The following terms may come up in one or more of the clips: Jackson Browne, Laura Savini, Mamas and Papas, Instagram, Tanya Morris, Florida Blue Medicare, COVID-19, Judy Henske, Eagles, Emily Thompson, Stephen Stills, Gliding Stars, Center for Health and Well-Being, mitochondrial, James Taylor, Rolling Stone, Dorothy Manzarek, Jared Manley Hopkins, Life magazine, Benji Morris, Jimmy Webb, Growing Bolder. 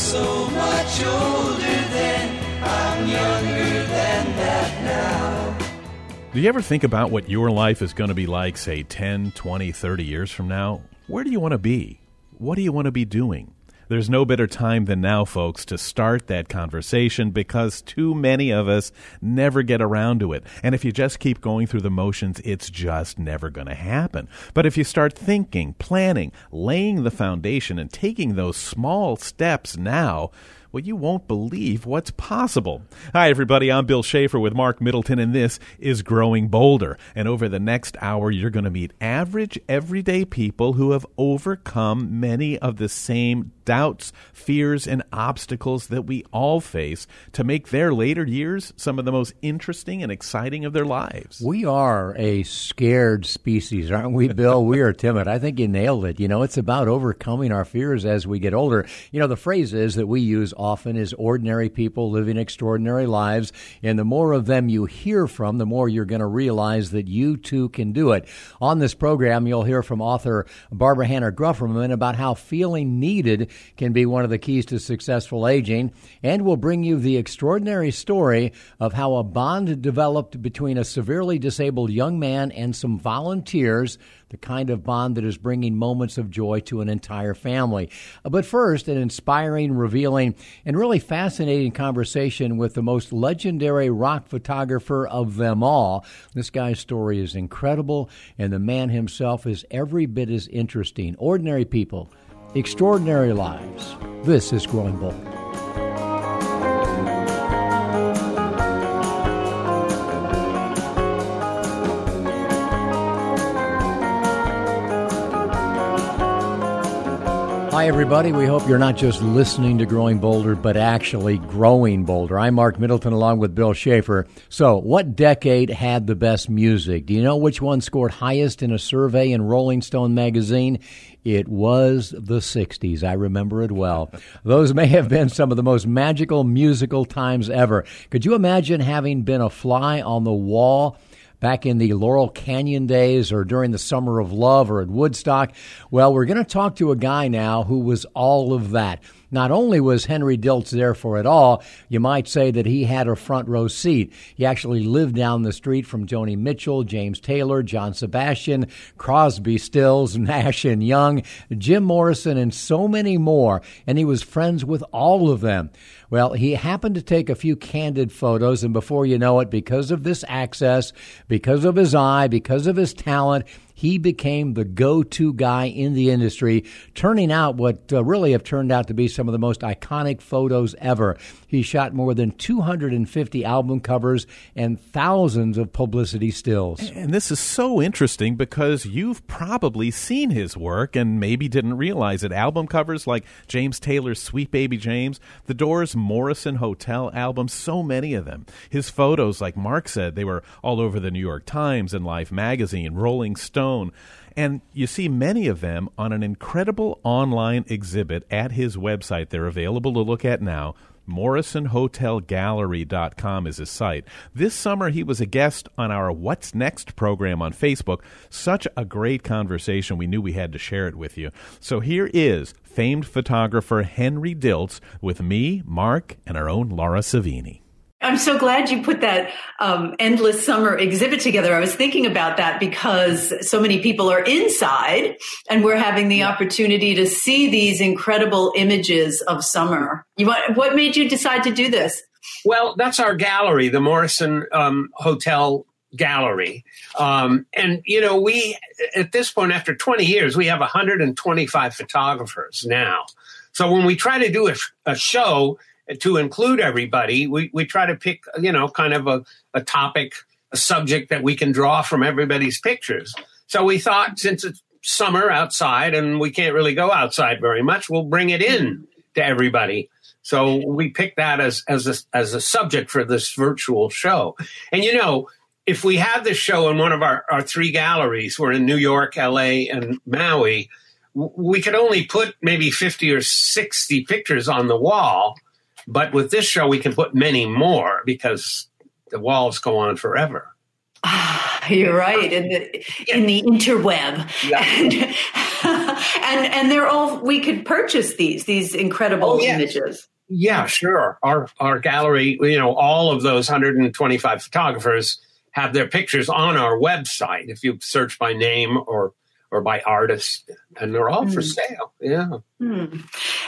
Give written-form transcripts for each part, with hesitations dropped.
so much older then, I'm younger than that now. Do you ever think about what your life is going to be like, say, 10, 20, 30 years from now? Where do you want to be? What do you want to be doing? There's no better time than now, folks, to start that conversation because too many of us never get around to it. And if you just keep going through the motions, it's just never going to happen. But if you start thinking, planning, laying the foundation, and taking those small steps now, well, you won't believe what's possible. Hi, everybody. I'm Bill Schaefer with Mark Middleton, and this is Growing Bolder. And over the next hour, you're going to meet average, everyday people who have overcome many of the same doubts, fears, and obstacles that we all face to make their later years some of the most interesting and exciting of their lives. We are a scared species, aren't we, Bill? We are timid. I think you nailed it. You know, it's about overcoming our fears as we get older. You know, the phrase is that we use often is ordinary people living extraordinary lives. And the more of them you hear from, the more you're going to realize that you too can do it. On this program, you'll hear from author Barbara Hannah Grufferman about how feeling needed can be one of the keys to successful aging. And we'll bring you the extraordinary story of how a bond developed between a severely disabled young man and some volunteers, the kind of bond that is bringing moments of joy to an entire family. But first, an inspiring, revealing, and really fascinating conversation with the most legendary rock photographer of them all. This guy's story is incredible, and the man himself is every bit as interesting. Ordinary people, extraordinary lives. This is Growing Bolder. Hi, everybody. We hope you're not just listening to Growing Bolder, but actually growing bolder. I'm Mark Middleton along with Bill Schaefer. So what decade had the best music? Do you know which one scored highest in a survey in Rolling Stone magazine? It was the 60s. I remember it well. Those may have been some of the most magical musical times ever. Could you imagine having been a fly on the wall back in the Laurel Canyon days or during the Summer of Love or at Woodstock? Well, we're going to talk to a guy now who was all of that. Not only was Henry Diltz there for it all, you might say that he had a front row seat. He actually lived down the street from Joni Mitchell, James Taylor, John Sebastian, Crosby, Stills, Nash and Young, Jim Morrison, and so many more. And he was friends with all of them. Well, he happened to take a few candid photos, and before you know it, because of this access, because of his eye, because of his talent, he became the go-to guy in the industry, turning out what really have turned out to be some of the most iconic photos ever. He shot more than 250 album covers and thousands of publicity stills. And this is so interesting because you've probably seen his work and maybe didn't realize it. Album covers like James Taylor's Sweet Baby James, The Doors' Morrison Hotel album, so many of them. His photos, like Mark said, they were all over the New York Times and Life magazine, Rolling Stone. And you see many of them on an incredible online exhibit at his website. They're available to look at now. morrisonhotelgallery.com is his site. This summer, he was a guest on our What's Next program on Facebook. Such a great conversation. We knew we had to share it with you. So here is famed photographer Henry Diltz with me, Mark, and our own Laura Savini. I'm so glad you put that endless summer exhibit together. I was thinking about that because so many people are inside and we're having the opportunity to see these incredible images of summer. What made you decide to do this? Well, that's our gallery, the Morrison Hotel Gallery. And, you know, we at this point, after 20 years, we have 125 photographers now. So when we try to do a show to include everybody, we try to pick, you know, kind of a topic, a subject that we can draw from everybody's pictures. So we thought since it's summer outside and we can't really go outside very much, we'll bring it in to everybody. So we picked that as a subject for this virtual show. And, you know, if we have this show in one of our three galleries, we're in New York, L.A., and Maui, we could only put maybe 50 or 60 pictures on the wall. But with this show, we can put many more because the walls go on forever. Ah, you're right. In the interweb. Yeah. And they're all, we could purchase these incredible images. Yeah, sure. Our gallery, all of those 125 photographers have their pictures on our website. If you search by name or by artist, and they're all for sale. Yeah.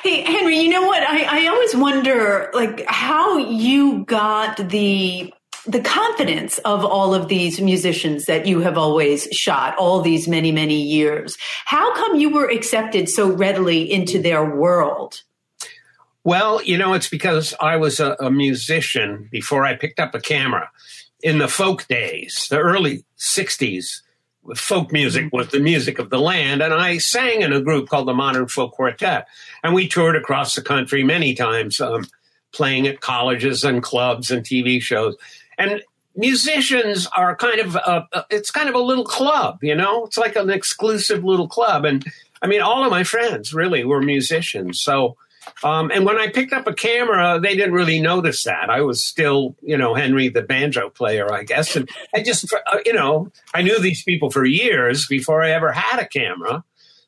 Hey, Henry, you know what? I always wonder, how you got the confidence of all of these musicians that you have always shot all these many years. How come you were accepted so readily into their world? Well, it's because I was a musician before I picked up a camera. In the folk days, the early 60s, folk music was the music of the land, and I sang in a group called the Modern Folk Quartet, and we toured across the country many times, playing at colleges and clubs and TV shows. And musicians are kind of a little club, It's like an exclusive little club, and I mean, all of my friends really were musicians. So, and when I picked up a camera, they didn't really notice that. I was still, Henry the banjo player, I guess. And I just, I knew these people for years before I ever had a camera.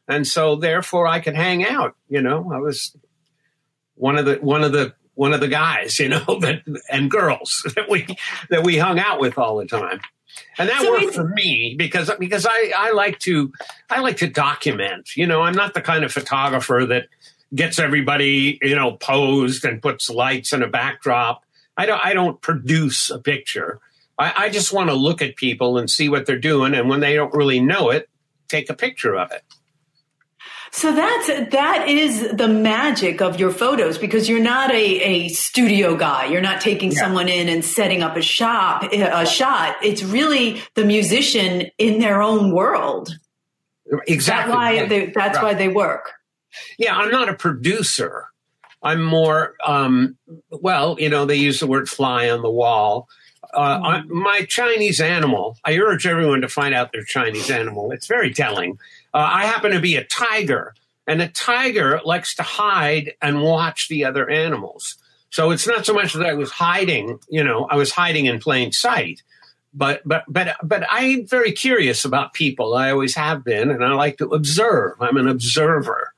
And so therefore I could hang out, I was one of the guys, and girls that we hung out with all the time. And that worked for me because I like to document, I'm not the kind of photographer that gets everybody, posed and puts lights in a backdrop. I don't produce a picture. I just want to look at people and see what they're doing. And when they don't really know it, take a picture of it. So that is the magic of your photos, because you're not a studio guy. You're not taking someone in and setting up a shot. It's really the musician in their own world. Exactly. That's why they work. Yeah, I'm not a producer. I'm more, they use the word fly on the wall. My Chinese animal, I urge everyone to find out their Chinese animal. It's very telling. I happen to be a tiger, and a tiger likes to hide and watch the other animals. So it's not so much that I was hiding, I was hiding in plain sight. But I'm very curious about people. I always have been, and I like to observe. I'm an observer.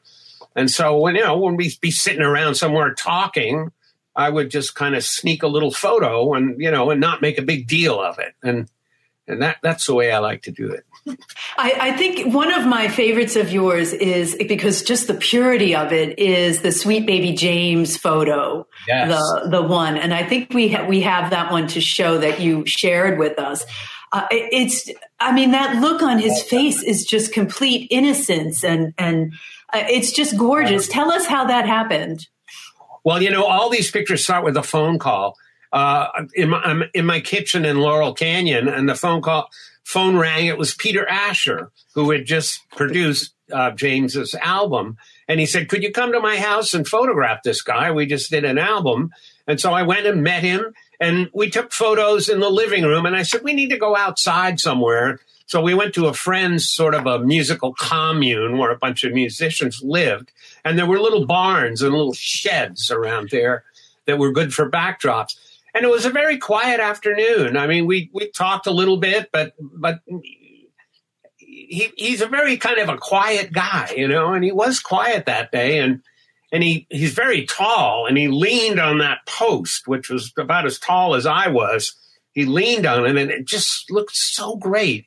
And so when we'd be sitting around somewhere talking, I would just kind of sneak a little photo and, and not make a big deal of it. And that's the way I like to do it. I think one of my favorites of yours is, because just the purity of it, is the Sweet Baby James photo, yes. the one. And I think we have that one to show that you shared with us. That look on his face is just complete innocence and it's just gorgeous. Tell us how that happened. Well, all these pictures start with a phone call. I'm in my kitchen in Laurel Canyon, and the phone rang. It was Peter Asher, who had just produced James's album. And he said, could you come to my house and photograph this guy? We just did an album. And so I went and met him, and we took photos in the living room. And I said, we need to go outside somewhere. So we went to a friend's, sort of a musical commune where a bunch of musicians lived. And there were little barns and little sheds around there that were good for backdrops. And it was a very quiet afternoon. I mean, we talked a little bit, but he's a very kind of a quiet guy, and he was quiet that day. And he's very tall, and he leaned on that post, which was about as tall as I was. He leaned on it, and it just looked so great.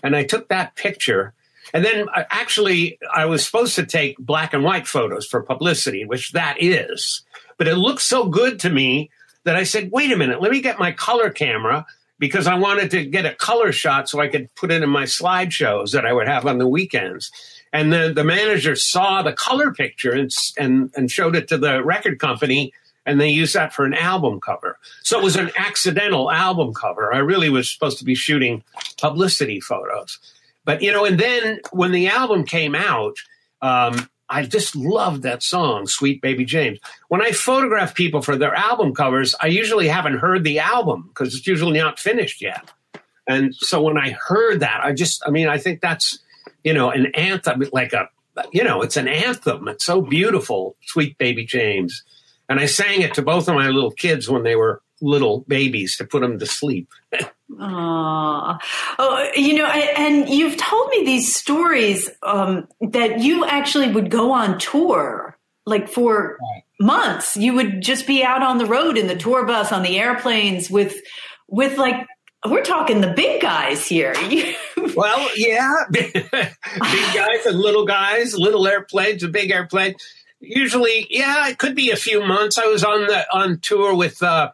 And I took that picture. And then I was supposed to take black and white photos for publicity, which that is. But it looked so good to me that I said, wait a minute, let me get my color camera, because I wanted to get a color shot so I could put it in my slideshows that I would have on the weekends. And then the manager saw the color picture and showed it to the record company, and they used that for an album cover. So it was an accidental album cover. I really was supposed to be shooting publicity photos. But, and then when the album came out, I just loved that song, Sweet Baby James. When I photograph people for their album covers, I usually haven't heard the album because it's usually not finished yet. And so when I heard that, I think that's, an anthem, it's an anthem. It's so beautiful, Sweet Baby James. And I sang it to both of my little kids when they were little babies to put them to sleep. Oh, you know, and you've told me these stories that you actually would go on tour, like for months. You would just be out on the road in the tour bus, on the airplanes with like, we're talking the big guys here. Well, yeah, big guys and little guys, little airplanes, a big airplane. Usually, yeah, it could be a few months. I was on tour with the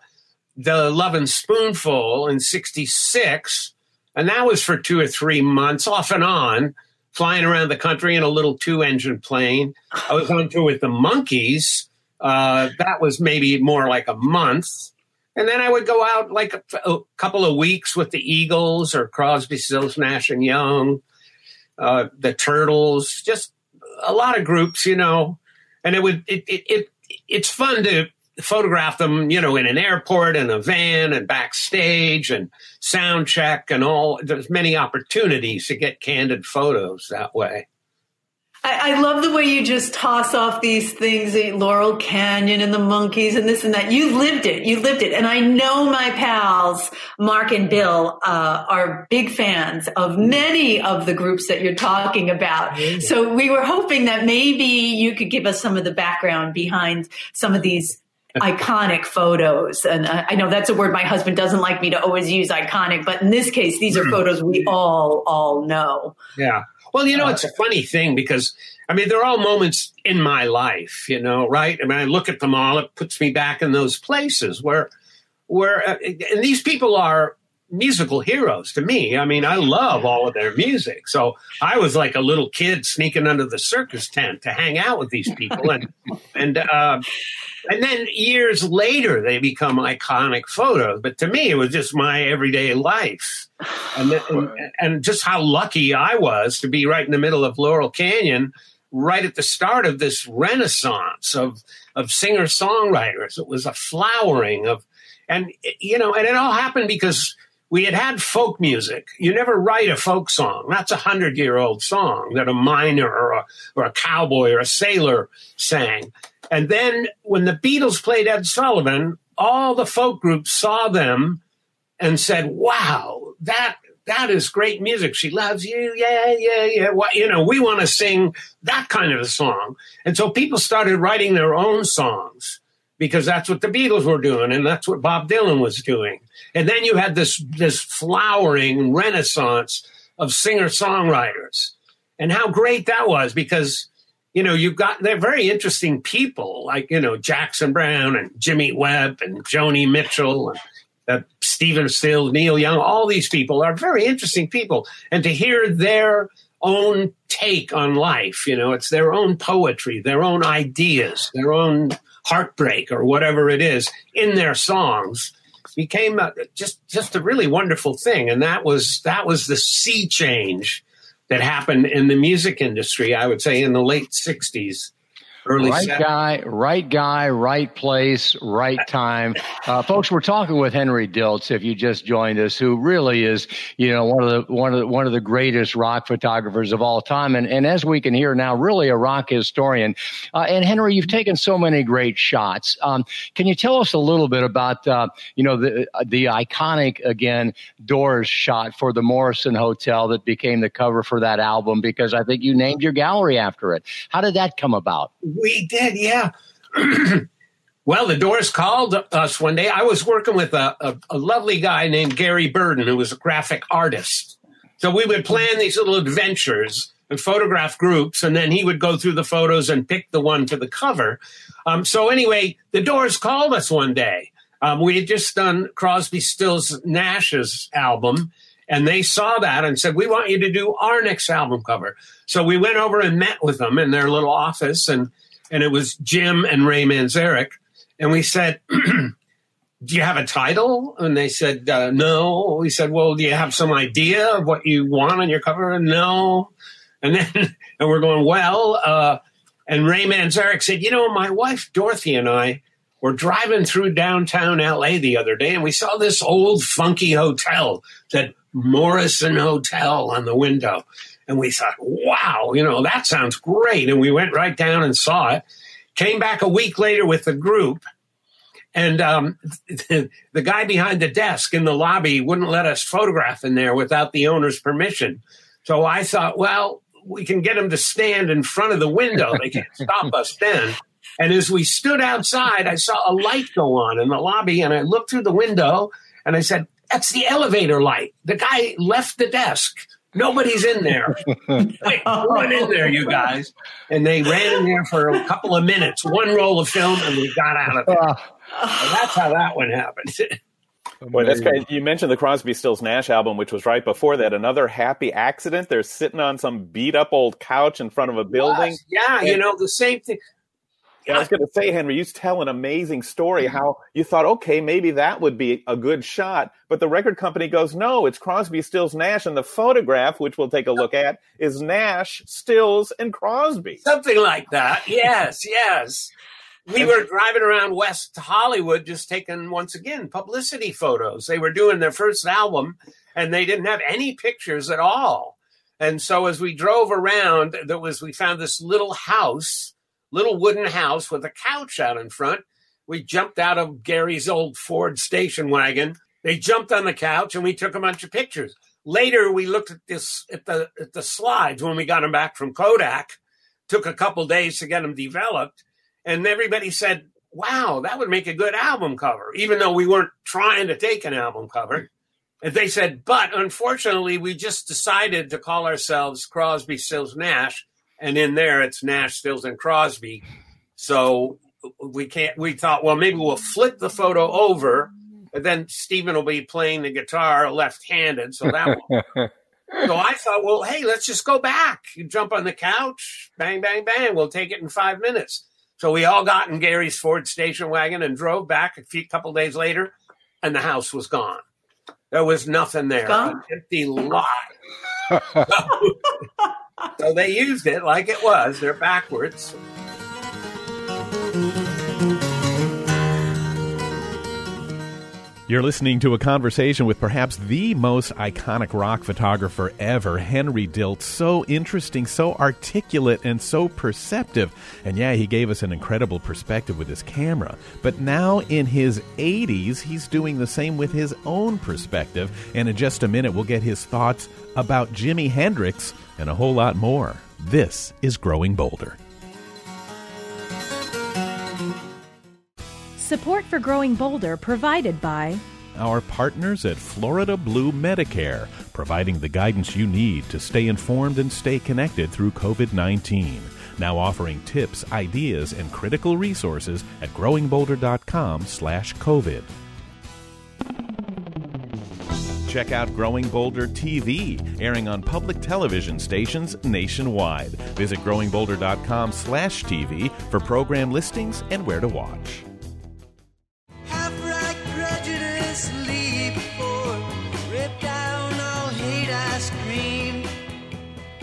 Love and Spoonful in '66, and that was for 2 or 3 months, off and on, flying around the country in a little two-engine plane. I was on tour with the Monkees. That was maybe more like a month. And then I would go out like a couple of weeks with the Eagles or Crosby, Stills, Nash and Young, the Turtles, just a lot of groups, you know. And it's fun to photograph them, you know, in an airport and a van and backstage and sound check and all. There's many opportunities to get candid photos that way. I love the way you just toss off these things, Laurel Canyon and the Monkees and this and that. You lived it. And I know my pals, Mark and Bill, are big fans of many of the groups that you're talking about. Yeah. So we were hoping that maybe you could give us some of the background behind some of these iconic photos. And I know that's a word my husband doesn't like me to always use, iconic, but in this case, these are photos we all know. Yeah. Well, you know, it's a funny thing because, I mean, they're all moments in my life, you know, right? I mean, I look at them all. It puts me back in those places where and these people are musical heroes to me. I mean, I love all of their music. So I was like a little kid sneaking under the circus tent to hang out with these people. And then years later, they become iconic photos. But to me, it was just my everyday life. And just how lucky I was to be right in the middle of Laurel Canyon, right at the start of this renaissance of singer-songwriters. It was a flowering of, and, you know, and it all happened because we had folk music. You never write a folk song. That's a 100-year-old song that a miner or a cowboy or a sailor sang. And then when the Beatles played Ed Sullivan, all the folk groups saw them and said, wow, that is great music. She loves you. Yeah, yeah, yeah. Well, you know, we want to sing that kind of a song. And so people started writing their own songs because that's what the Beatles were doing and that's what Bob Dylan was doing. And then you had this flowering renaissance of singer-songwriters. And how great that was because, you know, they're very interesting people like, you know, Jackson Browne and Jimmy Webb and Joni Mitchell and Stephen Stills, Neil Young. All these people are very interesting people. And to hear their own take on life, you know, it's their own poetry, their own ideas, their own heartbreak or whatever it is in their songs became just a really wonderful thing. And that was the sea change that happened in the music industry, I would say, in the late 60s, early 70s. Right guy, right place, right time. Folks, we're talking with Henry Diltz, if you just joined us, who really is, you know, one of the greatest rock photographers of all time. And as we can hear now, really a rock historian. And Henry, you've taken so many great shots. Can you tell us a little bit about, you know, the iconic, again, Doors shot for the Morrison Hotel that became the cover for that album, because I think you named your gallery after it. How did that come about? We did, yeah. Well, the Doors called us one day. I was working with a lovely guy named Gary Burden, who was a graphic artist. So we would plan these little adventures and photograph groups, and then he would go through the photos and pick the one for the cover. So anyway, the Doors called us one day. We had just done Crosby, Stills, Nash's album, and they saw that and said, we want you to do our next album cover. So we went over and met with them in their little office, and it was Jim and Ray Manzarek. And we said, do you have a title? And they said, no. We said, well, do you have some idea of what you want on your cover? And no. And we're going, well. And Ray Manzarek said, you know, my wife Dorothy and I were driving through downtown L.A. the other day, and we saw this old funky hotel that Morrison Hotel on the window. And we thought, wow, you know, that sounds great. And we went right down and saw it. Came back a week later with the group. And the guy behind the desk in the lobby wouldn't let us photograph in there without the owner's permission. So I thought, well, we can get him to stand in front of the window. They can't stop us then. And as we stood outside, I saw a light go on in the lobby, and I looked through the window, and I said, that's the elevator light. The guy left the desk. Nobody's in there. Wait, run in there, you guys. And they ran in there for a couple of minutes, one roll of film, and we got out of there. So that's how that one happened. Boy, that's crazy. You mentioned the Crosby, Stills, Nash album, which was right before that. Another happy accident. They're sitting on some beat-up old couch in front of a building. Yes. Yeah, and, you know, the same thing. Yeah, I was going to say, Henry, you tell an amazing story how you thought, okay, maybe that would be a good shot. But the record company goes, no, it's Crosby, Stills, Nash. And the photograph, which we'll take a look at, is Nash, Stills, and Crosby. Something like that. Yes, yes. We were driving around West Hollywood just taking, once again, publicity photos. They were doing their first album, and they didn't have any pictures at all. And so as we drove around, we found this little house, little wooden house with a couch out in front. We jumped out of Gary's old Ford station wagon. They jumped on the couch, and we took a bunch of pictures. Later, we looked at this at the slides when we got them back from Kodak. Took a couple days to get them developed, and everybody said, "Wow, that would make a good album cover," even though we weren't trying to take an album cover. And they said, "But unfortunately, we just decided to call ourselves Crosby, Stills, Nash." And in there, it's Nash, Stills, and Crosby. So we thought, well, maybe we'll flip the photo over, and then Stephen will be playing the guitar left-handed. So that one. So I thought, well, hey, let's just go back. You jump on the couch, bang, bang, bang. We'll take it in 5 minutes. So we all got in Gary's Ford station wagon and drove back a couple days later, and the house was gone. There was nothing there. An empty lot. So they used it like it was. They're backwards. You're listening to a conversation with perhaps the most iconic rock photographer ever, Henry Diltz. So interesting, so articulate, and so perceptive. And yeah, he gave us an incredible perspective with his camera. But now in his 80s, he's doing the same with his own perspective. And in just a minute, we'll get his thoughts about Jimi Hendrix and a whole lot more. This is Growing Bolder. Support for Growing Bolder provided by our partners at Florida Blue Medicare, providing the guidance you need to stay informed and stay connected through COVID-19. Now offering tips, ideas, and critical resources at growingbolder.com/COVID. Check out Growing Bolder TV, airing on public television stations nationwide. Visit growingbolder.com/TV for program listings and where to watch.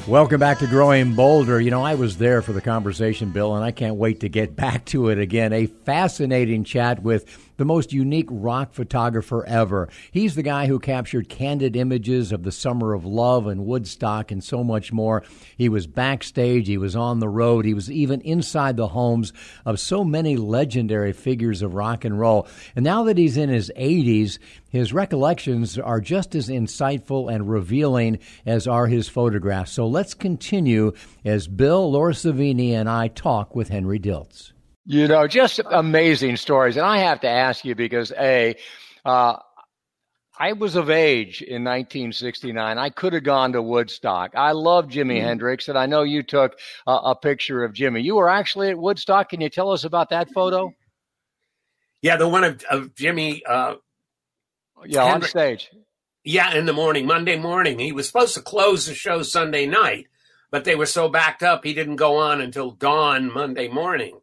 Welcome back to Growing Bolder. You know, I was there for the conversation, Bill, and I can't wait to get back to it again. A fascinating chat with the most unique rock photographer ever. He's the guy who captured candid images of the Summer of Love and Woodstock and so much more. He was backstage. He was on the road. He was even inside the homes of so many legendary figures of rock and roll. And now that he's in his 80s, his recollections are just as insightful and revealing as are his photographs. So let's continue as Bill, Laura Savini, and I talk with Henry Diltz. You know, just amazing stories. And I have to ask you because, I was of age in 1969. I could have gone to Woodstock. I love Jimi Hendrix, and I know you took a picture of Jimi. You were actually at Woodstock. Can you tell us about that photo? Yeah, the one of Jimi. On stage. Yeah, in the morning, Monday morning. He was supposed to close the show Sunday night, but they were so backed up, he didn't go on until dawn Monday morning.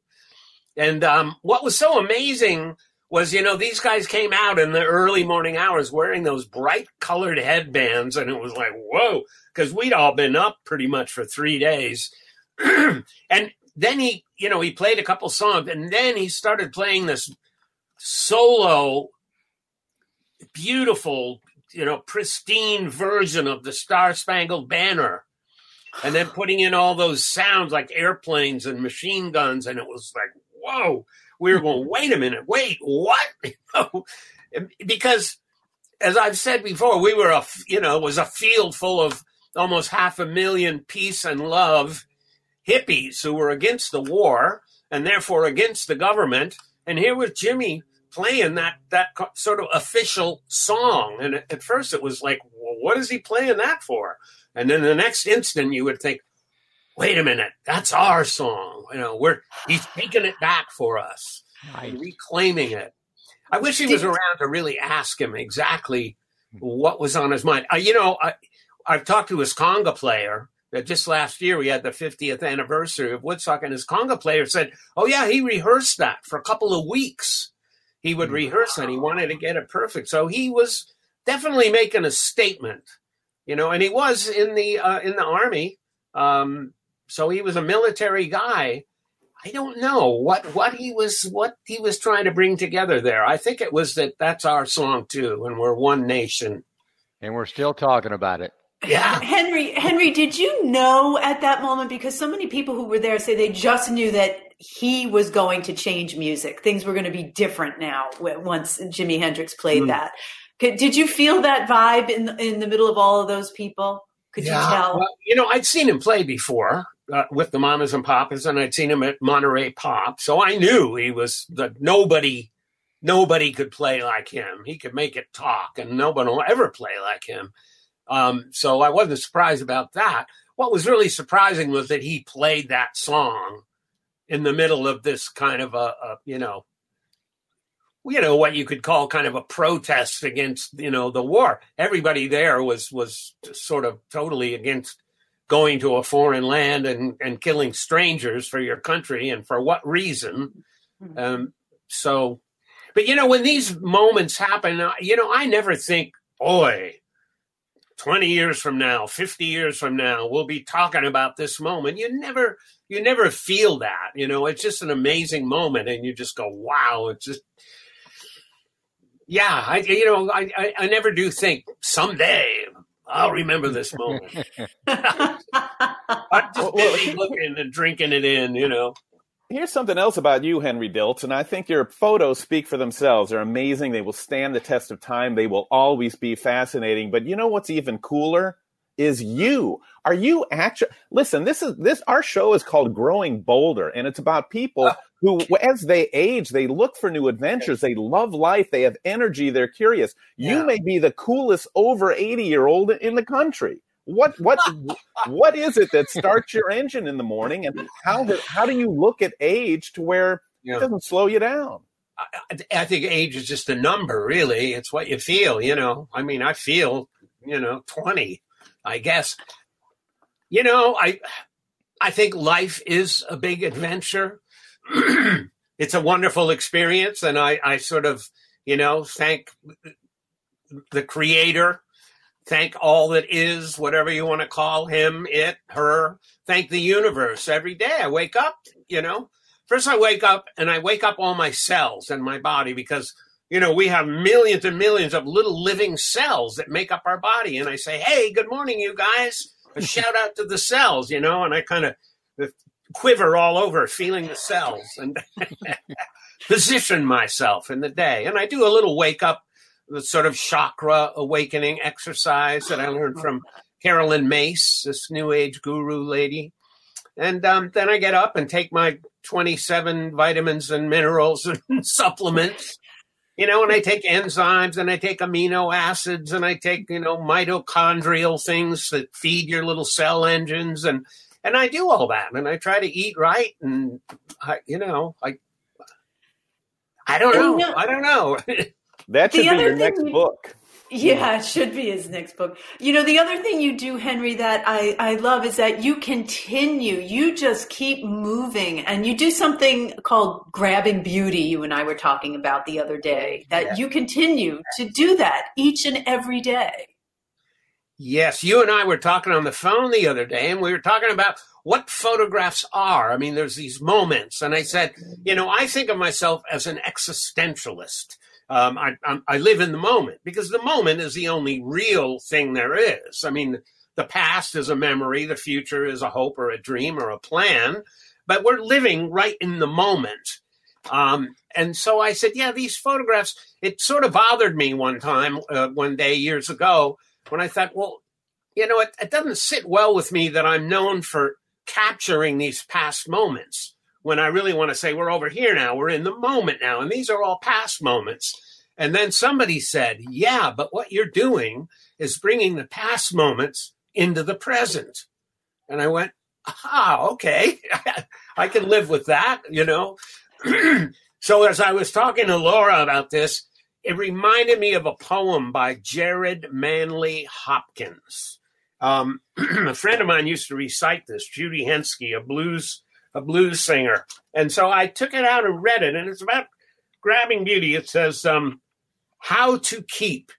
And what was so amazing was, you know, these guys came out in the early morning hours wearing those bright colored headbands. And it was like, whoa, because we'd all been up pretty much for 3 days. And then he played a couple songs, and then he started playing this solo, beautiful, you know, pristine version of the Star Spangled Banner. And then putting in all those sounds like airplanes and machine guns. And it was like, whoa. We were going, wait a minute, wait, what? You know, because as I've said before, we were, it was a field full of almost 500,000 peace and love hippies who were against the war and therefore against the government. And here was Jimmy playing that sort of official song. And at first it was like, well, what is he playing that for? And then the next instant you would think, wait a minute, that's our song. You know, he's taking it back for us, right, reclaiming it. I wish he was around to really ask him exactly what was on his mind. I've talked to his conga player. That just last year we had the 50th anniversary of Woodstock, and his conga player said, oh, yeah, he rehearsed that for a couple of weeks. He would rehearse and he wanted to get it perfect. So he was definitely making a statement, and he was in the Army. So he was a military guy. I don't know what he was trying to bring together there. I think it was that's our song too, and we're one nation. And we're still talking about it. Yeah. Henry, did you know at that moment, because so many people who were there say they just knew that he was going to change music. Things were going to be different now once Jimi Hendrix played that. Did you feel that vibe in the middle of all of those people? Could you tell? Well, I'd seen him play before with the Mamas and Papas, and I'd seen him at Monterey Pop. So I knew he was that nobody could play like him. He could make it talk, and nobody will ever play like him. So I wasn't surprised about that. What was really surprising was that he played that song in the middle of this kind of a what you could call kind of a protest against, the war. Everybody there was sort of totally against going to a foreign land and killing strangers for your country, and for what reason. But when these moments happen, I never think, boy, 20 years from now, 50 years from now, we'll be talking about this moment. You never feel that, it's just an amazing moment, and you just go, wow, it's just, yeah. I never do think someday I'll remember this moment. I'm just busy looking and drinking it in, Here's something else about you, Henry Diltz, and I think your photos speak for themselves. They're amazing. They will stand the test of time. They will always be fascinating. But you know what's even cooler is you. Are you actually... Listen, our show is called Growing Bolder, and it's about people who, as they age, they look for new adventures. They love life. They have energy. They're curious. You may be the coolest over 80-year-old in the country. What is it that starts your engine in the morning, and how do you look at age to where it doesn't slow you down? I think age is just a number, really. It's what you feel, I mean, I feel, 20, I guess. I think life is a big adventure. It's a wonderful experience, and I sort of, thank the creator. Thank all that is, whatever you want to call him, it, her. Thank the universe every day. I wake up, First I wake up all my cells in my body because, we have millions and millions of little living cells that make up our body. And I say, hey, good morning, you guys. A shout out to the cells, and I kind of quiver all over feeling the cells and position myself in the day. And I do a little wake up, the sort of chakra awakening exercise that I learned from Carolyn Mace, this new age guru lady. And then I get up and take my 27 vitamins and minerals and supplements, and I take enzymes and I take amino acids and I take, mitochondrial things that feed your little cell engines. And I do all that. And I try to eat right. And, I don't know. I don't know. That should be your next book. Yeah, it should be his next book. The other thing you do, Henry, that I love is that you continue. You just keep moving, and you do something called grabbing beauty, you and I were talking about the other day, that you continue to do that each and every day. Yes, you and I were talking on the phone the other day, and we were talking about what photographs are. I mean, there's these moments. And I said, I think of myself as an existentialist. I live in the moment because the moment is the only real thing there is. I mean, the past is a memory. The future is a hope or a dream or a plan. But we're living right in the moment. And so I said, yeah, these photographs, it sort of bothered me one day years ago when I thought, well, you know, it doesn't sit well with me that I'm known for capturing these past moments when I really want to say we're over here now, we're in the moment now, and these are all past moments. And then somebody said, yeah, but what you're doing is bringing the past moments into the present. And I went, aha, okay, I can live with that, you know. So as I was talking to Laura about this, it reminded me of a poem by Jared Manley Hopkins. A friend of mine used to recite this, Judy Henske, a blues singer. And so I took it out and read it, and it's about grabbing beauty. It says, how to keep.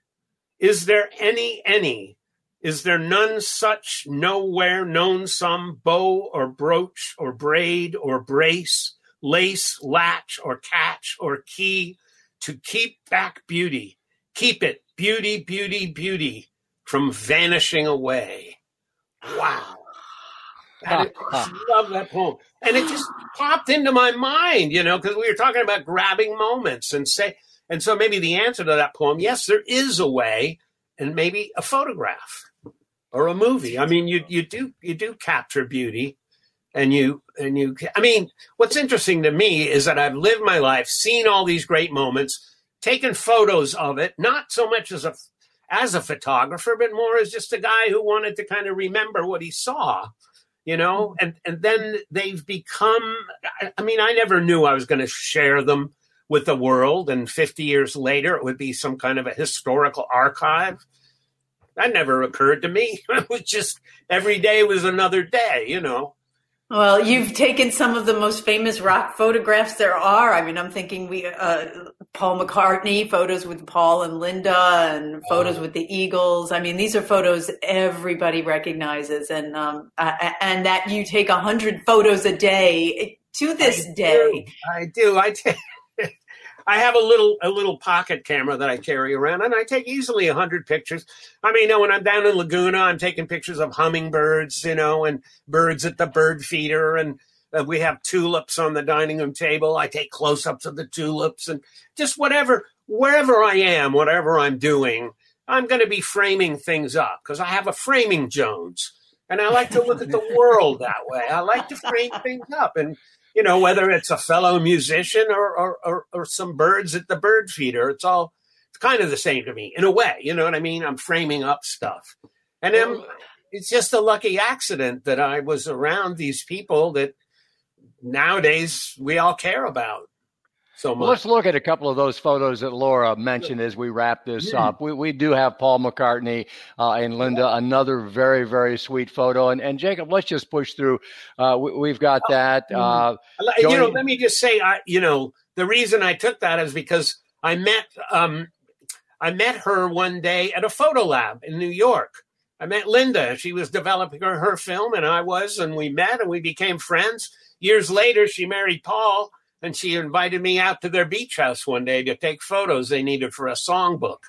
Is there any? Is there none such, nowhere known some bow or brooch or braid or brace, lace, latch or catch or key to keep back beauty? Keep it, beauty, beauty, beauty from vanishing away. Wow. I love that poem. And it just popped into my mind, you know, because we were talking about grabbing moments and so maybe the answer to that poem, yes, there is a way, and maybe a photograph or a movie. I mean, you do capture beauty and you, I mean, what's interesting to me is that I've lived my life, seen all these great moments, taken photos of it, not so much as a photographer, but more as just a guy who wanted to kind of remember what he saw. You know, and then they've become, I mean, I never knew I was going to share them with the world. And 50 years later, it would be some kind of a historical archive. That never occurred to me. It was just every day was another day, you know. Well, you've taken some of the most famous rock photographs there are. I mean, I'm thinking Paul McCartney, photos with Paul and Linda, and photos with the Eagles. I mean, these are photos everybody recognizes, and that you take 100 photos a day to this day. I do. I have a little pocket camera that I carry around, and I take easily 100 pictures. I mean, you know, when I'm down in Laguna, I'm taking pictures of hummingbirds, you know, and birds at the bird feeder, and we have tulips on the dining room table. I take close-ups of the tulips, and just whatever, wherever I am, whatever I'm doing, I'm going to be framing things up because I have a framing Jones, and I like to look at the world that way. I like to frame things up, and you know, whether it's a fellow musician or some birds at the bird feeder, it's kind of the same to me in a way. You know what I mean? I'm framing up stuff. And it's just a lucky accident that I was around these people that nowadays we all care about so much. Well, let's look at a couple of those photos that Laura mentioned as we wrap this up. We do have Paul McCartney and Linda, another very, very sweet photo. And Jacob, let's just push through. We've got that. You know, let me just say, the reason I took that is because I met her one day at a photo lab in New York. I met Linda. She was developing her film, and I was, and we met, and we became friends. Years later, she married Paul. And she invited me out to their beach house one day to take photos they needed for a songbook.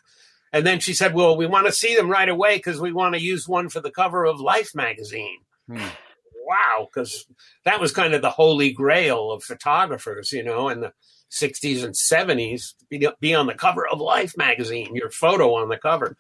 And then she said, well, we want to see them right away because we want to use one for the cover of Life magazine. Wow, because that was kind of the holy grail of photographers, you know, in the 60s and 70s, be on the cover of Life magazine, your photo on the cover.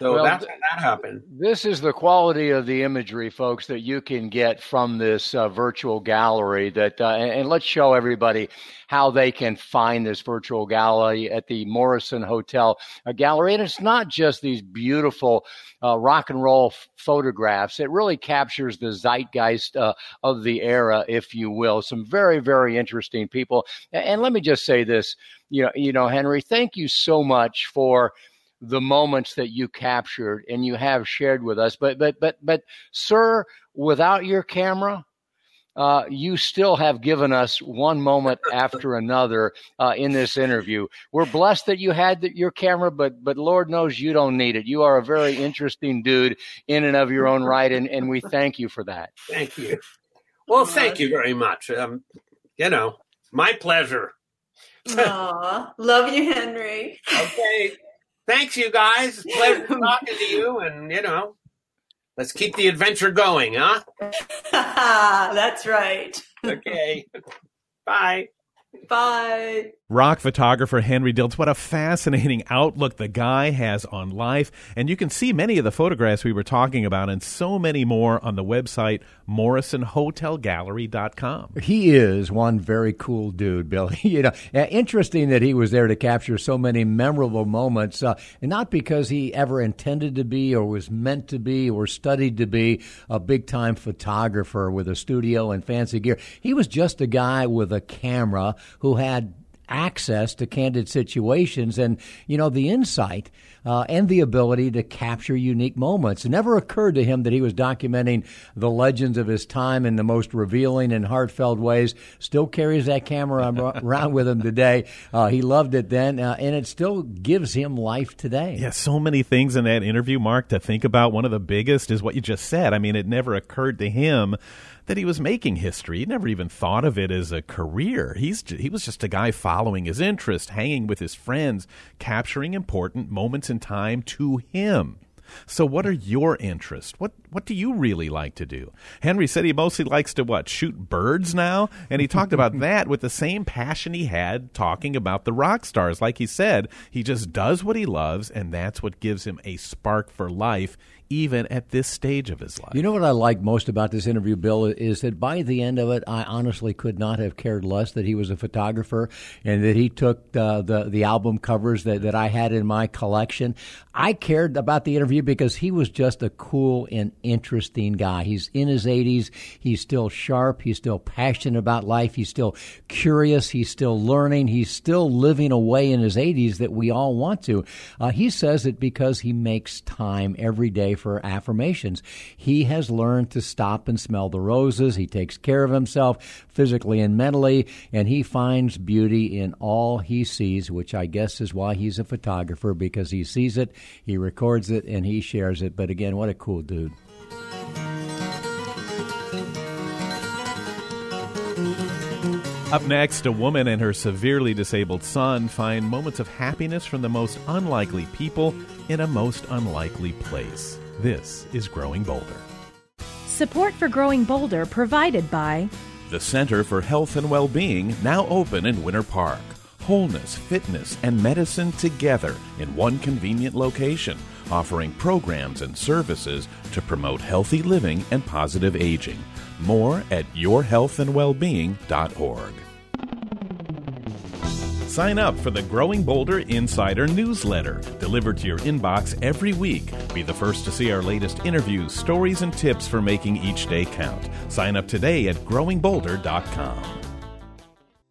So well, that's how that happened. This is the quality of the imagery, folks, that you can get from this virtual gallery. That and let's show everybody how they can find this virtual gallery at the Morrison Hotel Gallery. And it's not just these beautiful rock and roll photographs. It really captures the zeitgeist of the era, if you will. Some very, very interesting people. And let me just say this, you know, Henry, thank you so much for the moments that you captured and you have shared with us, but sir, without your camera, you still have given us one moment after another in this interview. We're blessed that you had your camera, but Lord knows you don't need it. You are a very interesting dude in and of your own right, and we thank you for that. Thank you. Well, thank you very much. You know, my pleasure. Aw, love you, Henry. Okay. Thanks, you guys. It's a pleasure talking to you. And, you know, let's keep the adventure going, huh? That's right. Okay. Bye. Bye. Rock photographer Henry Diltz, what a fascinating outlook the guy has on life. And you can see many of the photographs we were talking about and so many more on the website morrisonhotelgallery.com. He is one very cool dude, Billy. You know, interesting that he was there to capture so many memorable moments, and not because he ever intended to be or was meant to be or studied to be a big-time photographer with a studio and fancy gear. He was just a guy with a camera who had access to candid situations and, you know, the insight and the ability to capture unique moments. It never occurred to him that he was documenting the legends of his time in the most revealing and heartfelt ways. Still carries that camera around with him today. He loved it then, and it still gives him life today. Yeah, so many things in that interview, Mark, to think about. One of the biggest is what you just said. I mean, it never occurred to him that he was making history. He never even thought of it as a career. He was just a guy following his interest, hanging with his friends, capturing important moments in time to him. So what are your interests? What do you really like to do? Henry said he mostly likes to, shoot birds now? And he talked about that with the same passion he had talking about the rock stars. Like he said, he just does what he loves, and that's what gives him a spark for life, even at this stage of his life. You know what I like most about this interview, Bill, is that by the end of it, I honestly could not have cared less that he was a photographer and that he took the album covers that I had in my collection. I cared about the interview because he was just a cool and interesting guy. He's in his 80s. He's still sharp. He's still passionate about life. He's still curious. He's still learning. He's still living away in his 80s that we all want to. He says it because he makes time every day for affirmations. He has learned to stop and smell the roses. He takes care of himself physically and mentally, and he finds beauty in all he sees, which I guess is why he's a photographer, because he sees it, he records it, and he shares it. But again, what a cool dude. Up next, a woman and her severely disabled son find moments of happiness from the most unlikely people in a most unlikely place. This is Growing Bolder. Support for Growing Bolder provided by the Center for Health and Well-Being, now open in Winter Park. Wholeness, fitness, and medicine together in one convenient location, offering programs and services to promote healthy living and positive aging. More at yourhealthandwellbeing.org. Sign up for the Growing Bolder Insider Newsletter, delivered to your inbox every week. Be the first to see our latest interviews, stories, and tips for making each day count. Sign up today at growingbolder.com.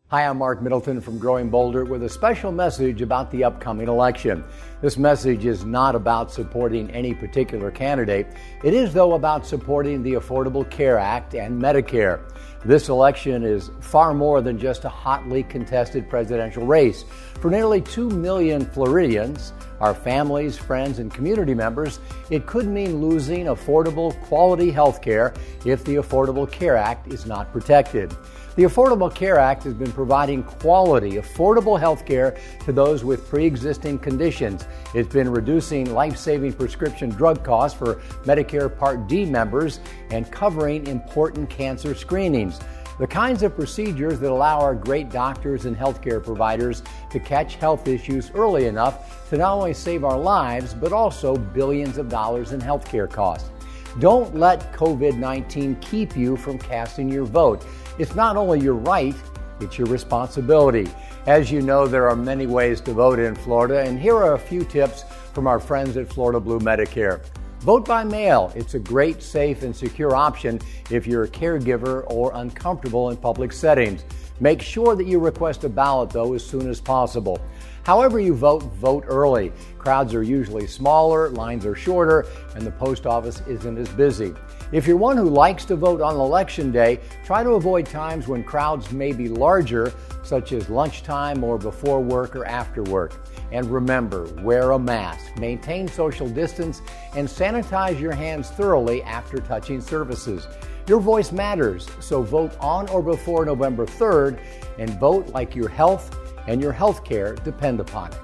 Hi, I'm Mark Middleton from Growing Bolder with a special message about the upcoming election. This message is not about supporting any particular candidate. It is, though, about supporting the Affordable Care Act and Medicare. This election is far more than just a hotly contested presidential race. For nearly 2 million Floridians, our families, friends, and community members, it could mean losing affordable, quality health care if the Affordable Care Act is not protected. The Affordable Care Act has been providing quality, affordable health care to those with pre-existing conditions. It's been reducing life-saving prescription drug costs for Medicare Part D members and covering important cancer screenings. The kinds of procedures that allow our great doctors and healthcare providers to catch health issues early enough to not only save our lives, but also billions of dollars in healthcare costs. Don't let COVID-19 keep you from casting your vote. It's not only your right, it's your responsibility. As you know, there are many ways to vote in Florida, and here are a few tips from our friends at Florida Blue Medicare. Vote by mail. It's a great, safe, and secure option if you're a caregiver or uncomfortable in public settings. Make sure that you request a ballot, though, as soon as possible. However you vote, vote early. Crowds are usually smaller, lines are shorter, and the post office isn't as busy. If you're one who likes to vote on Election Day, try to avoid times when crowds may be larger, such as lunchtime or before work or after work. And remember, wear a mask, maintain social distance, and sanitize your hands thoroughly after touching surfaces. Your voice matters, so vote on or before November 3rd and vote like your health and your health care depend upon it.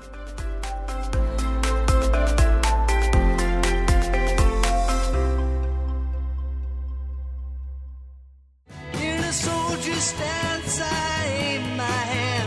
In a soldier's stance, I aim my hand.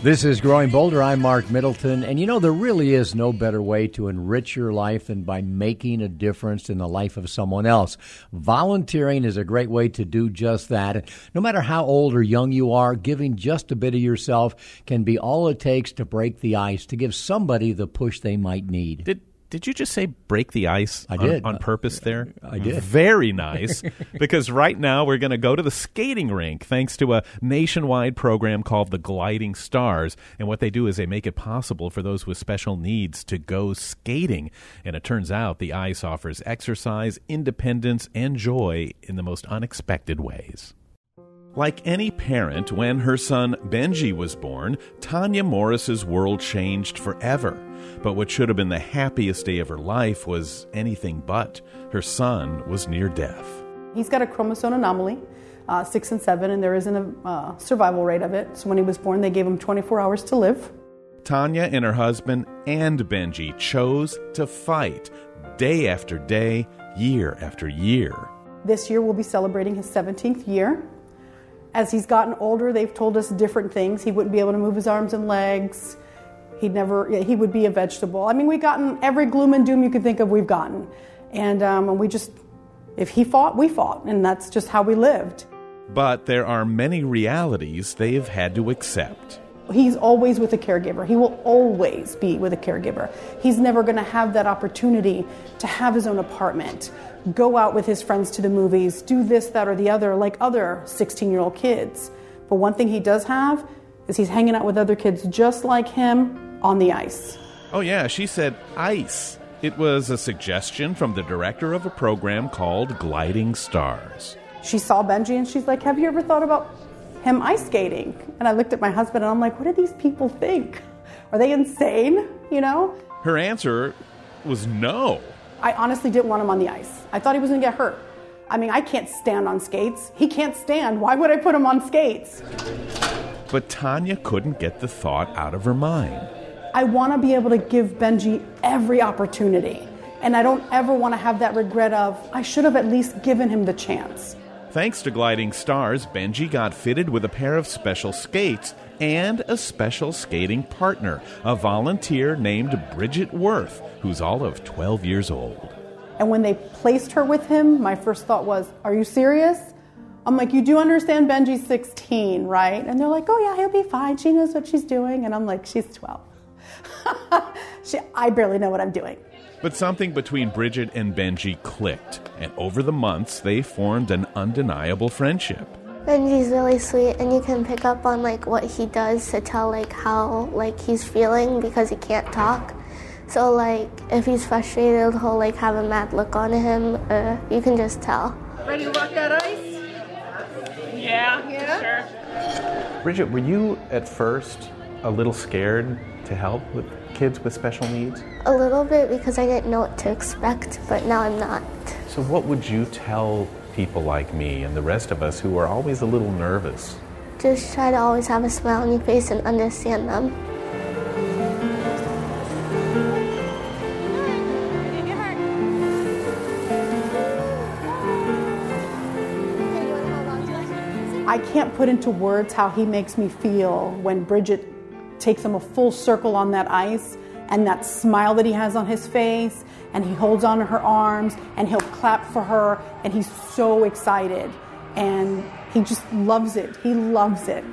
This is Growing Bolder. I'm Mark Middleton. And you know, there really is no better way to enrich your life than by making a difference in the life of someone else. Volunteering is a great way to do just that. No matter how old or young you are, giving just a bit of yourself can be all it takes to break the ice, to give somebody the push they might need. Did you just say break the ice on purpose there? I did. Very nice, because right now we're going to go to the skating rink thanks to a nationwide program called the Gliding Stars. And what they do is they make it possible for those with special needs to go skating. And it turns out the ice offers exercise, independence, and joy in the most unexpected ways. Like any parent, when her son Benji was born, Tanya Morris's world changed forever. But what should have been the happiest day of her life was anything but. Her son was near death. He's got a chromosome anomaly, 6 and 7, and there isn't a survival rate of it. So when he was born, they gave him 24 hours to live. Tanya and her husband and Benji chose to fight day after day, year after year. This year we'll be celebrating his 17th year. As he's gotten older, they've told us different things. He wouldn't be able to move his arms and legs. He would be a vegetable. I mean, we've gotten every gloom and doom you can think of, we've gotten. And we just, if he fought, we fought. And that's just how we lived. But there are many realities they've had to accept. He's always with a caregiver. He will always be with a caregiver. He's never going to have that opportunity to have his own apartment, go out with his friends to the movies, do this, that, or the other, like other 16-year-old kids. But one thing he does have is he's hanging out with other kids just like him on the ice. Oh, yeah, she said ice. It was a suggestion from the director of a program called Gliding Stars. She saw Benji and she's like, have you ever thought about him ice skating? And I looked at my husband and I'm like, what do these people think? Are they insane? You know? Her answer was no. I honestly didn't want him on the ice. I thought he was going to get hurt. I mean, I can't stand on skates. He can't stand. Why would I put him on skates? But Tanya couldn't get the thought out of her mind. I want to be able to give Benji every opportunity. And I don't ever want to have that regret of, I should have at least given him the chance. Thanks to Gliding Stars, Benji got fitted with a pair of special skates and a special skating partner, a volunteer named Bridget Wirth, who's all of 12 years old. And when they placed her with him, my first thought was, are you serious? I'm like, you do understand Benji's 16, right? And they're like, oh yeah, he'll be fine. She knows what she's doing. And I'm like, she's 12. I barely know what I'm doing. But something between Bridget and Benji clicked, and over the months, they formed an undeniable friendship. Benji's really sweet, and you can pick up on what he does to tell how he's feeling because he can't talk. So if he's frustrated, he'll have a mad look on him. You can just tell. Ready to walk that ice? Yeah, sure. Bridget, were you at first a little scared to help with kids with special needs? A little bit, because I didn't know what to expect, but now I'm not. So what would you tell people like me and the rest of us who are always a little nervous? Just try to always have a smile on your face and understand them. I can't put into words how he makes me feel when Bridget takes him a full circle on that ice, and that smile that he has on his face, and he holds on to her arms, and he'll clap for her, and he's so excited, and he just loves it. He loves it.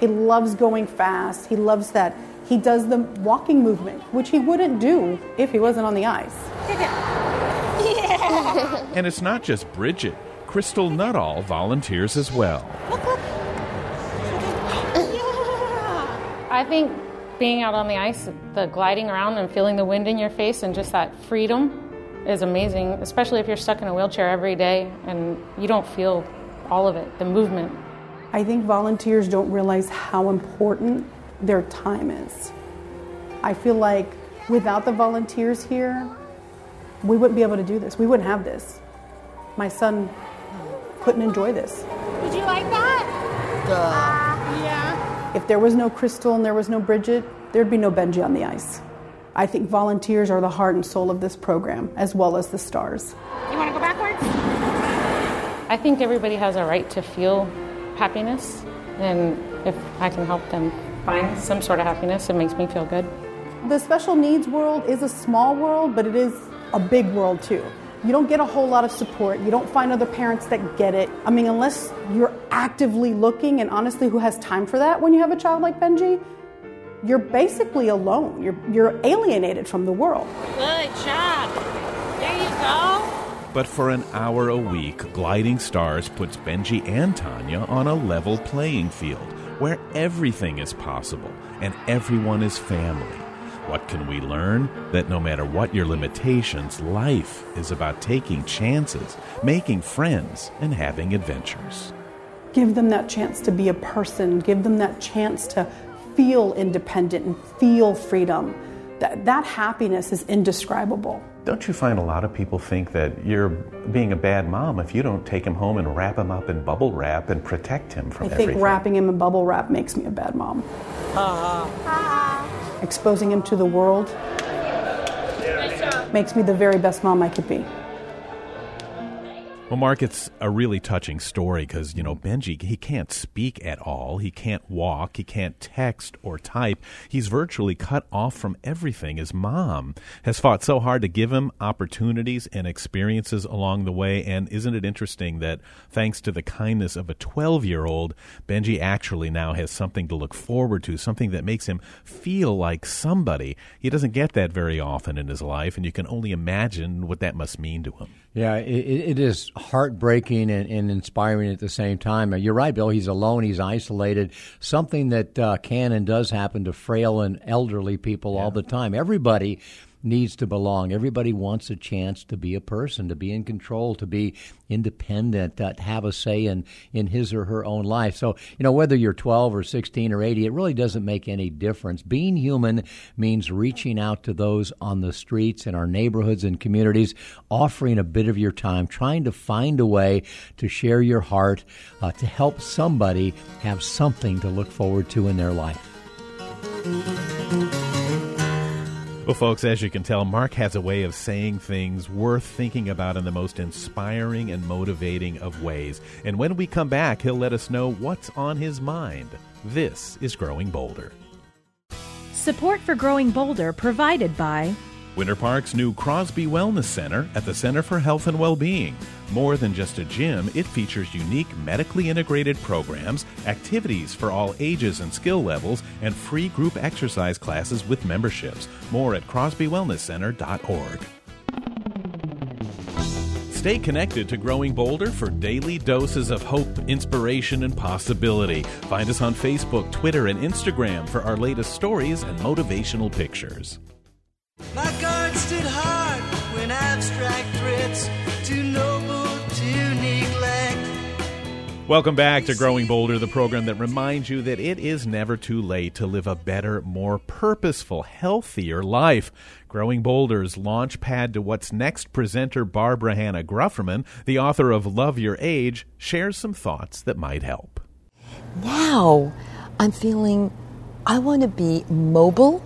He loves going fast. He loves that. He does the walking movement, which he wouldn't do if he wasn't on the ice. Yeah. And it's not just Bridget. Crystal Nuttall volunteers as well. Look. I think being out on the ice, the gliding around and feeling the wind in your face and just that freedom is amazing, especially if you're stuck in a wheelchair every day and you don't feel all of it, the movement. I think volunteers don't realize how important their time is. I feel like without the volunteers here, we wouldn't be able to do this. We wouldn't have this. My son couldn't enjoy this. Did you like that? Yeah. If there was no Crystal and there was no Bridget, there'd be no Benji on the ice. I think volunteers are the heart and soul of this program, as well as the stars. You want to go backwards? I think everybody has a right to feel happiness, and if I can help them, find some sort of happiness. It makes me feel good. The special needs world is a small world, but it is a big world too. You don't get a whole lot of support. You don't find other parents that get it. I mean, unless you're actively looking, and honestly, who has time for that when you have a child like Benji? You're basically alone. You're alienated from the world. Good job. There you go. But for an hour a week, Gliding Stars puts Benji and Tanya on a level playing field where everything is possible and everyone is family. What can we learn? That no matter what your limitations, life is about taking chances, making friends, and having adventures. Give them that chance to be a person. Give them that chance to feel independent and feel freedom. That happiness is indescribable. Don't you find a lot of people think that you're being a bad mom if you don't take him home and wrap him up in bubble wrap and protect him from everything? I think wrapping him in bubble wrap makes me a bad mom. Exposing him to the world makes me the very best mom I could be. Well, Mark, it's a really touching story because, you know, Benji, he can't speak at all. He can't walk. He can't text or type. He's virtually cut off from everything. His mom has fought so hard to give him opportunities and experiences along the way. And isn't it interesting that thanks to the kindness of a 12-year-old, Benji actually now has something to look forward to, something that makes him feel like somebody. He doesn't get that very often in his life, and you can only imagine what that must mean to him. Yeah, it is heartbreaking and inspiring at the same time. You're right, Bill. He's alone. He's isolated. Something that can and does happen to frail and elderly people all the time. Everybody needs to belong. Everybody wants a chance to be a person, to be in control, to be independent, to have a say in his or her own life. So, you know, whether you're 12 or 16 or 80, it really doesn't make any difference. Being human means reaching out to those on the streets in our neighborhoods and communities, offering a bit of your time, trying to find a way to share your heart, to help somebody have something to look forward to in their life. Well, folks, as you can tell, Mark has a way of saying things worth thinking about in the most inspiring and motivating of ways. And when we come back, he'll let us know what's on his mind. This is Growing Bolder. Support for Growing Bolder provided by Winter Park's new Crosby Wellness Center at the Center for Health and Well-Being. More than just a gym, it features unique medically integrated programs, activities for all ages and skill levels, and free group exercise classes with memberships. More at CrosbyWellnessCenter.org. Stay connected to Growing Bolder for daily doses of hope, inspiration, and possibility. Find us on Facebook, Twitter, and Instagram for our latest stories and motivational pictures. My guard stood hard when abstract threats too noble to neglect. Welcome back to Growing Bolder, the program that reminds you that it is never too late to live a better, more purposeful, healthier life. Growing Bolder's launch pad to what's next presenter Barbara Hannah Grufferman, the author of Love Your Age, shares some thoughts that might help. Now I'm feeling I want to be mobile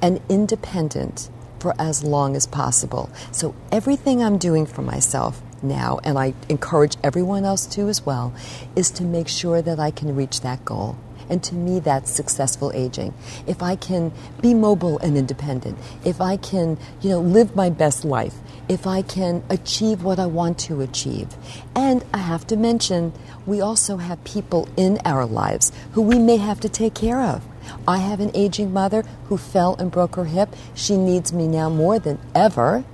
and independent for as long as possible. So everything I'm doing for myself now, and I encourage everyone else to as well, is to make sure that I can reach that goal. And to me, that's successful aging. If I can be mobile and independent, if I can, you know, live my best life, if I can achieve what I want to achieve. And I have to mention, we also have people in our lives who we may have to take care of. I have an aging mother who fell and broke her hip. She needs me now more than ever,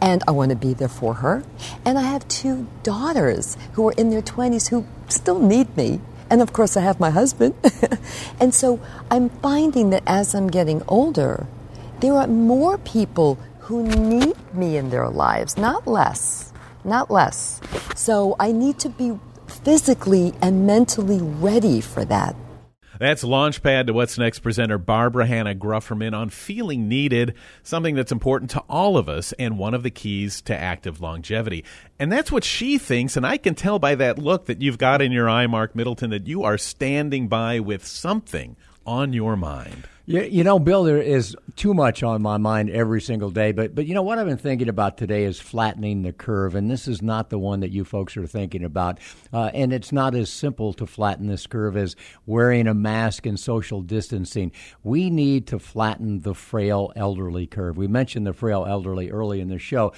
and I want to be there for her. And I have two daughters who are in their 20s who still need me. And, of course, I have my husband. And so I'm finding that as I'm getting older, there are more people who need me in their lives, not less, not less. So I need to be physically and mentally ready for that. That's Launchpad to What's Next presenter Barbara Hannah Grufferman on feeling needed, something that's important to all of us and one of the keys to active longevity. And that's what she thinks, and I can tell by that look that you've got in your eye, Mark Middleton, that you are standing by with something on your mind. You know, Bill, there is too much on my mind every single day, but you know, what I've been thinking about today is flattening the curve, and this is not the one that you folks are thinking about, and it's not as simple to flatten this curve as wearing a mask and social distancing. We need to flatten the frail elderly curve. We mentioned the frail elderly early in the show.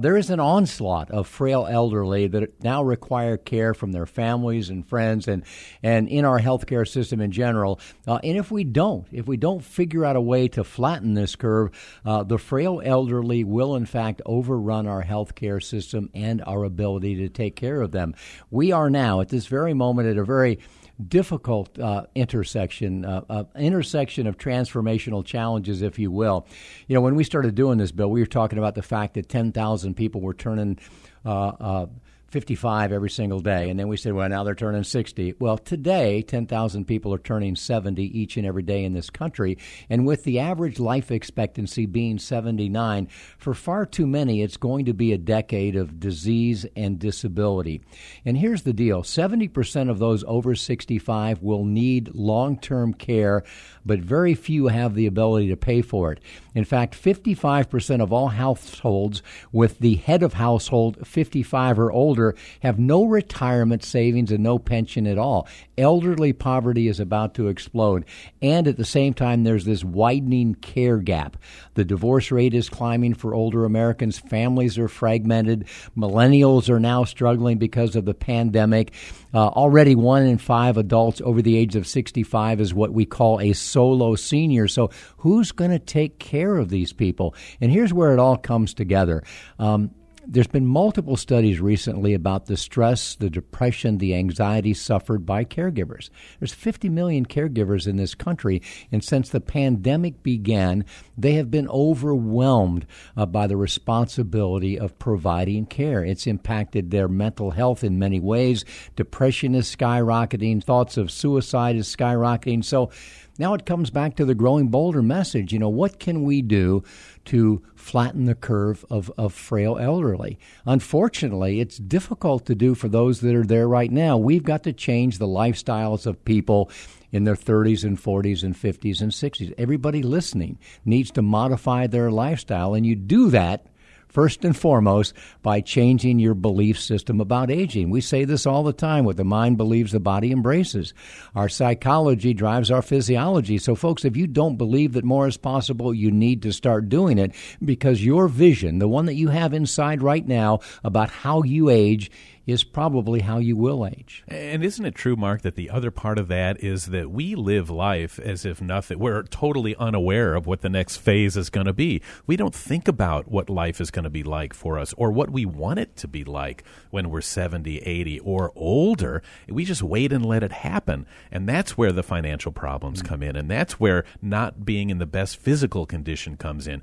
There is an onslaught of frail elderly that now require care from their families and friends and in our healthcare system in general, and if we don't figure out a way to flatten this curve, the frail elderly will, in fact, overrun our healthcare system and our ability to take care of them. We are now, at this very moment, at a very difficult intersection of transformational challenges, if you will. You know, when we started doing this, Bill, we were talking about the fact that 10,000 people were turning 55 every single day. And then we said, well, now they're turning 60. Well, today, 10,000 people are turning 70 each and every day in this country. And with the average life expectancy being 79, for far too many, it's going to be a decade of disease and disability. And here's the deal. 70% of those over 65 will need long-term care, but very few have the ability to pay for it. In fact, 55% of all households with the head of household 55 or older have no retirement savings and no pension at all. Elderly poverty is about to explode. And at the same time, there's this widening care gap. The divorce rate is climbing for older Americans. Families are fragmented. Millennials are now struggling because of the pandemic. Already 1 in 5 adults over the age of 65 is what we call a solo senior. So who's going to take care of these people? And here's where it all comes together. There's been multiple studies recently about the stress, the depression, the anxiety suffered by caregivers. There's 50 million caregivers in this country, and since the pandemic began, they have been overwhelmed by the responsibility of providing care. It's impacted their mental health in many ways. Depression is skyrocketing. Thoughts of suicide is skyrocketing. So now it comes back to the Growing Bolder message. You know, what can we do to flatten the curve of frail elderly? Unfortunately, it's difficult to do for those that are there right now. We've got to change the lifestyles of people in their 30s and 40s and 50s and 60s. Everybody listening needs to modify their lifestyle, and you do that first and foremost by changing your belief system about aging. We say this all the time: what the mind believes, the body embraces. Our psychology drives our physiology. So, folks, if you don't believe that more is possible, you need to start doing it, because your vision, the one that you have inside right now about how you age, is probably how you will age. And isn't it true, Mark, that the other part of that is that we live life as if nothing, we're totally unaware of what the next phase is going to be. We don't think about what life is going to be like for us or what we want it to be like when we're 70, 80, or older. We just wait and let it happen. And that's where the financial problems come in, and that's where not being in the best physical condition comes in.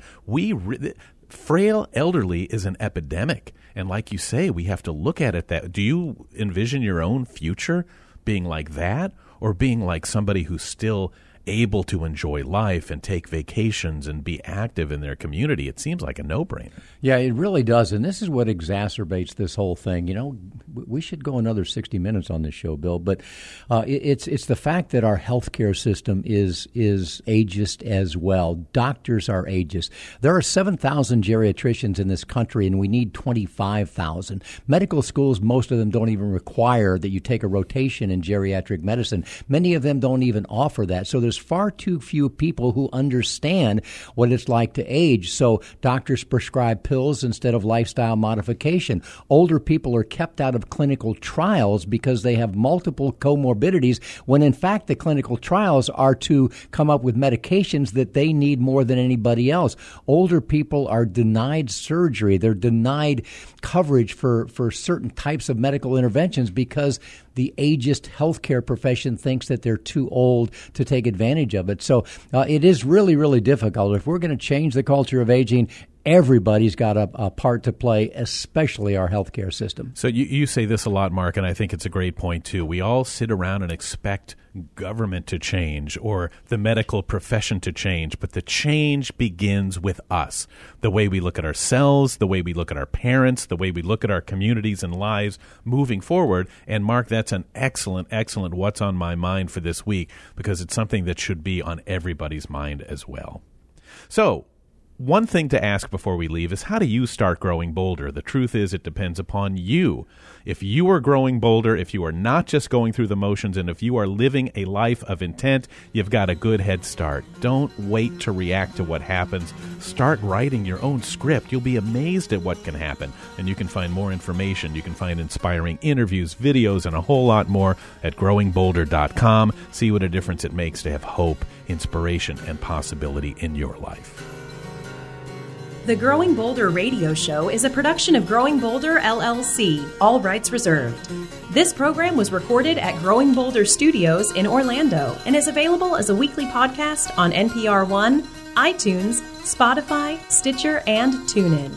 Frail elderly is an epidemic. And like you say, we have to look at it that. Do you envision your own future being like that, or being like somebody who's still able to enjoy life and take vacations and be active in their community? It seems like a no-brainer. Yeah, it really does. And this is what exacerbates this whole thing. You know, we should go another 60 minutes on this show, Bill, but it's the fact that our healthcare system is ageist as well. Doctors are ageist. There are 7,000 geriatricians in this country, and we need 25,000. Medical schools, most of them don't even require that you take a rotation in geriatric medicine. Many of them don't even offer that. So there's far too few people who understand what it's like to age. So doctors prescribe pills instead of lifestyle modification. Older people are kept out of clinical trials because they have multiple comorbidities, when in fact the clinical trials are to come up with medications that they need more than anybody else. Older people are denied surgery. They're denied coverage for certain types of medical interventions because the ageist healthcare profession thinks that they're too old to take advantage of it. So it is really, really difficult. If we're going to change the culture of aging, everybody's got a part to play, especially our healthcare system. So you say this a lot, Mark, and I think it's a great point, too. We all sit around and expect government to change or the medical profession to change, but the change begins with us. The way we look at ourselves, the way we look at our parents, the way we look at our communities and lives moving forward. And Mark, that's an excellent, excellent what's on my mind for this week, because it's something that should be on everybody's mind as well. So, one thing to ask before we leave is, how do you start growing bolder? The truth is, it depends upon you. If you are growing bolder, if you are not just going through the motions, and if you are living a life of intent, you've got a good head start. Don't wait to react to what happens. Start writing your own script. You'll be amazed at what can happen. And you can find more information. You can find inspiring interviews, videos, and a whole lot more at growingbolder.com. See what a difference it makes to have hope, inspiration, and possibility in your life. The Growing Bolder Radio Show is a production of Growing Bolder, LLC, all rights reserved. This program was recorded at Growing Bolder Studios in Orlando and is available as a weekly podcast on NPR One, iTunes, Spotify, Stitcher, and TuneIn.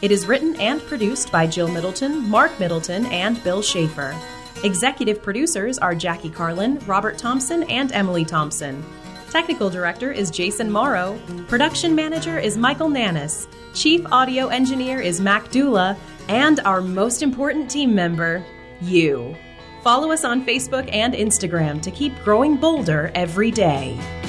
It is written and produced by Jill Middleton, Mark Middleton, and Bill Schaefer. Executive producers are Jackie Carlin, Robert Thompson, and Emily Thompson. Technical director is Jason Morrow. Production manager is Michael Nannis. Chief audio engineer is Mac Dula. And our most important team member, you. Follow us on Facebook and Instagram to keep growing bolder every day.